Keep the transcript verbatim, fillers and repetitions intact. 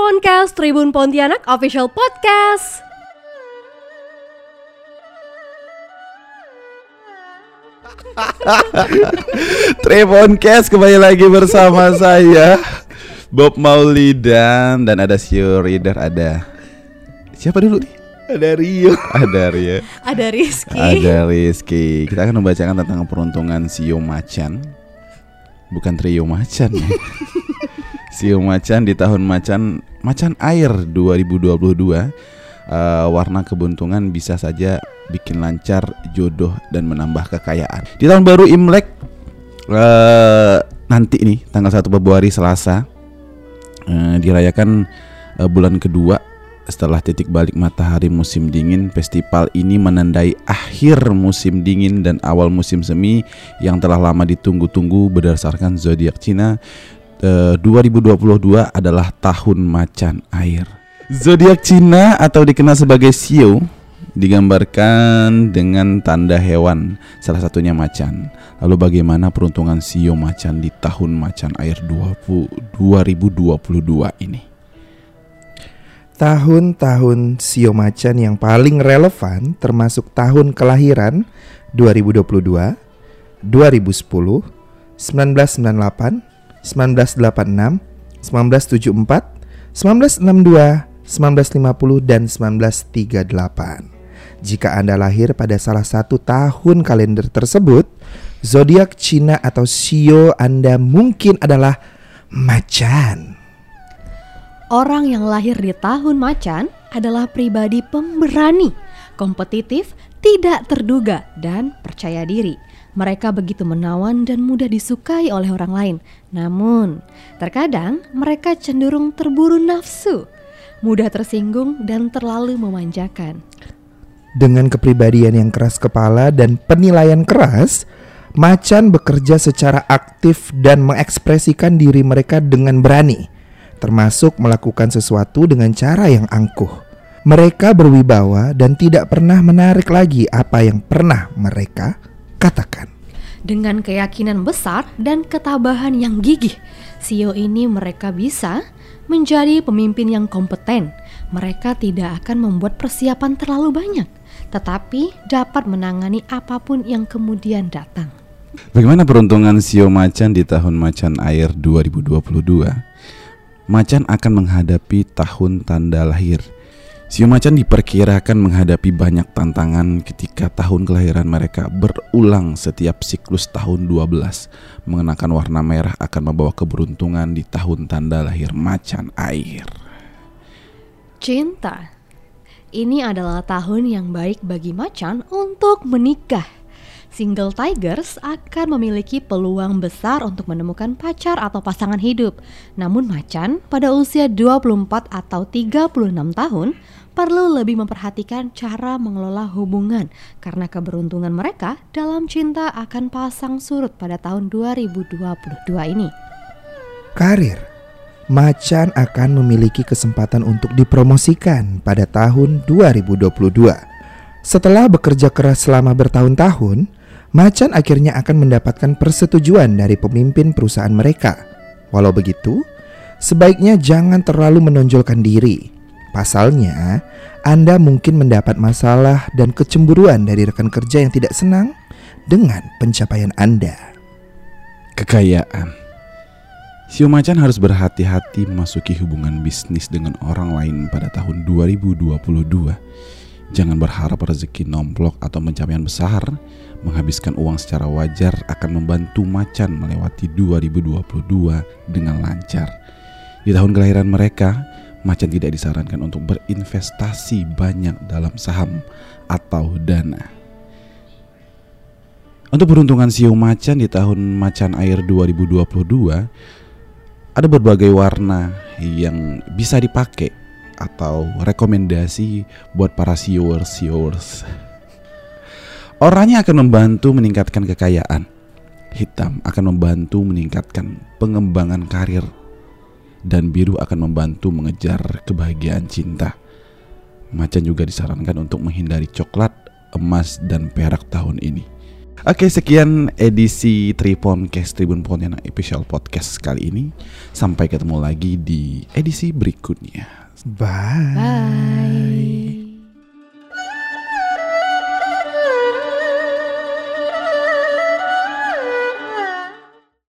Tribuncast, Tribun Pontianak Official Podcast. Tribuncast kembali lagi bersama saya Bob Maulidan dan ada S H I O Reader, ada siapa dulu nih? Ada Rio, ada Rio, ada Rizky, ada Rizky. Kita akan membacakan tentang peruntungan S H I O Macan, bukan Trio Macan. Ya. S H I O Macan di tahun Macan Macan Air dua ribu dua puluh dua, uh, warna kebuntungan bisa saja bikin lancar jodoh dan menambah kekayaan. Di tahun baru Imlek uh, nanti nih tanggal satu Februari Selasa uh, dirayakan uh, bulan kedua. Setelah titik balik matahari musim dingin, festival ini menandai akhir musim dingin dan awal musim semi yang telah lama ditunggu-tunggu. Berdasarkan zodiak Cina, eh, dua ribu dua puluh dua adalah tahun macan air. Zodiak Cina atau dikenal sebagai S H I O digambarkan dengan tanda hewan, salah satunya macan. Lalu bagaimana peruntungan S H I O macan di tahun macan air dua ribu dua puluh dua ini? Tahun-tahun S H I O Macan yang paling relevan termasuk tahun kelahiran dua ribu dua puluh dua, dua ribu sepuluh, seribu sembilan ratus sembilan puluh delapan, seribu sembilan ratus delapan puluh enam, seribu sembilan ratus tujuh puluh empat, seribu sembilan ratus enam puluh dua, seribu sembilan ratus lima puluh, dan seribu sembilan ratus tiga puluh delapan. Jika Anda lahir pada salah satu tahun kalender tersebut, zodiak Cina atau S H I O Anda mungkin adalah macan. Orang yang lahir di tahun macan adalah pribadi pemberani, kompetitif, tidak terduga, dan percaya diri. Mereka begitu menawan dan mudah disukai oleh orang lain. Namun, terkadang mereka cenderung terburu nafsu, mudah tersinggung, dan terlalu memanjakan. Dengan kepribadian yang keras kepala dan penilaian keras, macan bekerja secara aktif dan mengekspresikan diri mereka dengan berani, termasuk melakukan sesuatu dengan cara yang angkuh. Mereka berwibawa dan tidak pernah menarik lagi apa yang pernah mereka katakan. Dengan keyakinan besar dan ketabahan yang gigih, S H I O ini mereka bisa menjadi pemimpin yang kompeten. Mereka tidak akan membuat persiapan terlalu banyak, tetapi dapat menangani apapun yang kemudian datang. Bagaimana peruntungan S H I O Macan di tahun Macan Air dua ribu dua puluh dua? Macan akan menghadapi tahun tanda lahir. S H I O Macan diperkirakan menghadapi banyak tantangan ketika tahun kelahiran mereka berulang setiap siklus tahun dua belas. Mengenakan warna merah akan membawa keberuntungan di tahun tanda lahir macan air. Cinta. Ini adalah tahun yang baik bagi macan untuk menikah. Single Tigers akan memiliki peluang besar untuk menemukan pacar atau pasangan hidup. Namun macan pada usia dua puluh empat atau tiga puluh enam tahun perlu lebih memperhatikan cara mengelola hubungan karena keberuntungan mereka dalam cinta akan pasang surut pada tahun dua ribu dua puluh dua ini. Karir. Macan akan memiliki kesempatan untuk dipromosikan pada tahun dua ribu dua puluh dua. Setelah bekerja keras selama bertahun-tahun, macan akhirnya akan mendapatkan persetujuan dari pemimpin perusahaan mereka. Walau begitu, sebaiknya jangan terlalu menonjolkan diri. Pasalnya, Anda mungkin mendapat masalah dan kecemburuan dari rekan kerja yang tidak senang dengan pencapaian Anda. Kekayaan. S H I O Macan harus berhati-hati memasuki hubungan bisnis dengan orang lain pada tahun dua ribu dua puluh dua. Jangan berharap rezeki nomplok atau pencapaian besar. Menghabiskan uang secara wajar akan membantu macan melewati dua ribu dua puluh dua dengan lancar. Di tahun kelahiran mereka, macan tidak disarankan untuk berinvestasi banyak dalam saham atau dana. Untuk peruntungan S H I O Macan di tahun Macan Air dua ribu dua puluh dua, ada berbagai warna yang bisa dipakai atau rekomendasi buat para S H I O-ers. Oranye akan membantu meningkatkan kekayaan. Hitam akan membantu meningkatkan pengembangan karir. Dan biru akan membantu mengejar kebahagiaan cinta. Macan juga disarankan untuk menghindari coklat, emas, dan perak tahun ini. Oke, sekian edisi Tribuncast Tribun Pontianak Official Podcast kali ini. Sampai ketemu lagi di edisi berikutnya. Bye, bye.